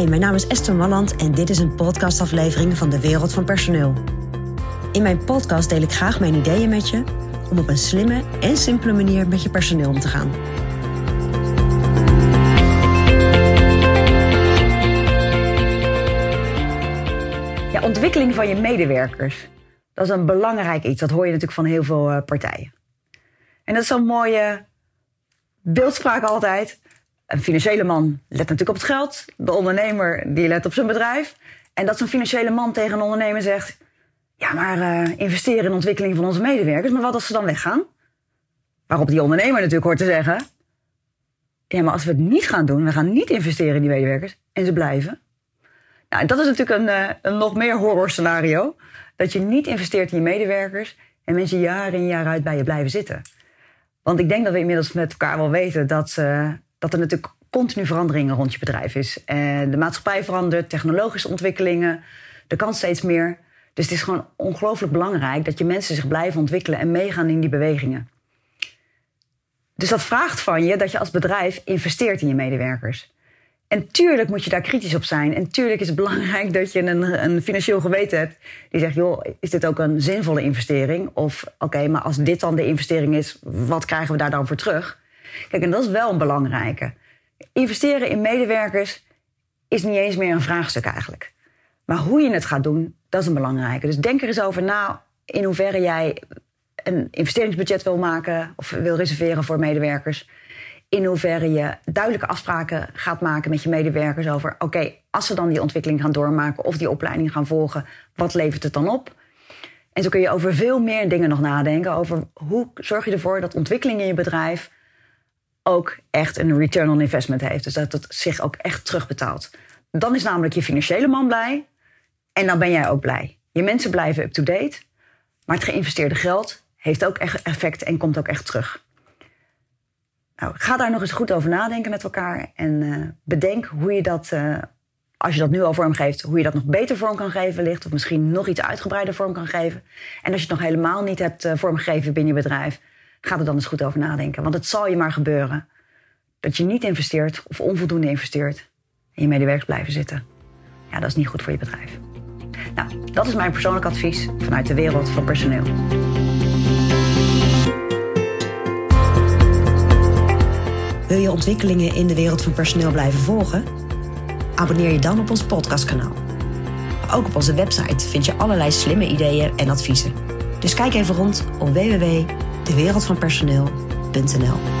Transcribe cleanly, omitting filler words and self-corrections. Hi, mijn naam is Esther Walland en dit is een podcastaflevering van De Wereld van Personeel. In mijn podcast deel ik graag mijn ideeën met je om op een slimme en simpele manier met je personeel om te gaan. Ja, ontwikkeling van je medewerkers, dat is een belangrijk iets. Dat hoor je natuurlijk van heel veel partijen. En dat is zo'n mooie beeldspraak altijd. Een financiële man let natuurlijk op het geld. De ondernemer die let op zijn bedrijf. En dat zo'n financiële man tegen een ondernemer zegt... ja, maar investeren in ontwikkeling van onze medewerkers. Maar wat als ze dan weggaan? Waarop die ondernemer natuurlijk hoort te zeggen... ja, maar als we het niet gaan doen... we gaan niet investeren in die medewerkers en ze blijven. Nou, dat is natuurlijk een nog meer horror scenario. Dat je niet investeert in je medewerkers... en mensen jaar in jaar uit bij je blijven zitten. Want ik denk dat we inmiddels met elkaar wel weten... dat er natuurlijk continu veranderingen rond je bedrijf is. De maatschappij verandert, technologische ontwikkelingen, er kan steeds meer. Dus het is gewoon ongelooflijk belangrijk dat je mensen zich blijven ontwikkelen en meegaan in die bewegingen. Dus dat vraagt van je dat je als bedrijf investeert in je medewerkers. En tuurlijk moet je daar kritisch op zijn. En tuurlijk is het belangrijk dat je een financieel geweten hebt die zegt, joh, is dit ook een zinvolle investering? Of oké, maar als dit dan de investering is, wat krijgen we daar dan voor terug? Kijk, en dat is wel een belangrijke. Investeren in medewerkers is niet eens meer een vraagstuk eigenlijk. Maar hoe je het gaat doen, dat is een belangrijke. Dus denk er eens over na in hoeverre jij een investeringsbudget wil maken... of wil reserveren voor medewerkers. In hoeverre je duidelijke afspraken gaat maken met je medewerkers over... oké, als ze dan die ontwikkeling gaan doormaken of die opleiding gaan volgen... wat levert het dan op? En zo kun je over veel meer dingen nog nadenken. Over hoe zorg je ervoor dat ontwikkeling in je bedrijf... ook echt een return on investment heeft. Dus dat het zich ook echt terugbetaalt. Dan is namelijk je financiële man blij. En dan ben jij ook blij. Je mensen blijven up-to-date. Maar het geïnvesteerde geld heeft ook echt effect en komt ook echt terug. Nou, ga daar nog eens goed over nadenken met elkaar. En bedenk hoe je dat, als je dat nu al vorm geeft... hoe je dat nog beter vorm kan geven wellicht. Of misschien nog iets uitgebreider vorm kan geven. En als je het nog helemaal niet hebt vormgegeven binnen je bedrijf... ga er dan eens goed over nadenken. Want het zal je maar gebeuren dat je niet investeert of onvoldoende investeert... en je medewerkers blijven zitten. Ja, dat is niet goed voor je bedrijf. Nou, dat is mijn persoonlijk advies vanuit de wereld van personeel. Wil je ontwikkelingen in de wereld van personeel blijven volgen? Abonneer je dan op ons podcastkanaal. Ook op onze website vind je allerlei slimme ideeën en adviezen. Dus kijk even rond op www.dewereldvanpersoneel.nl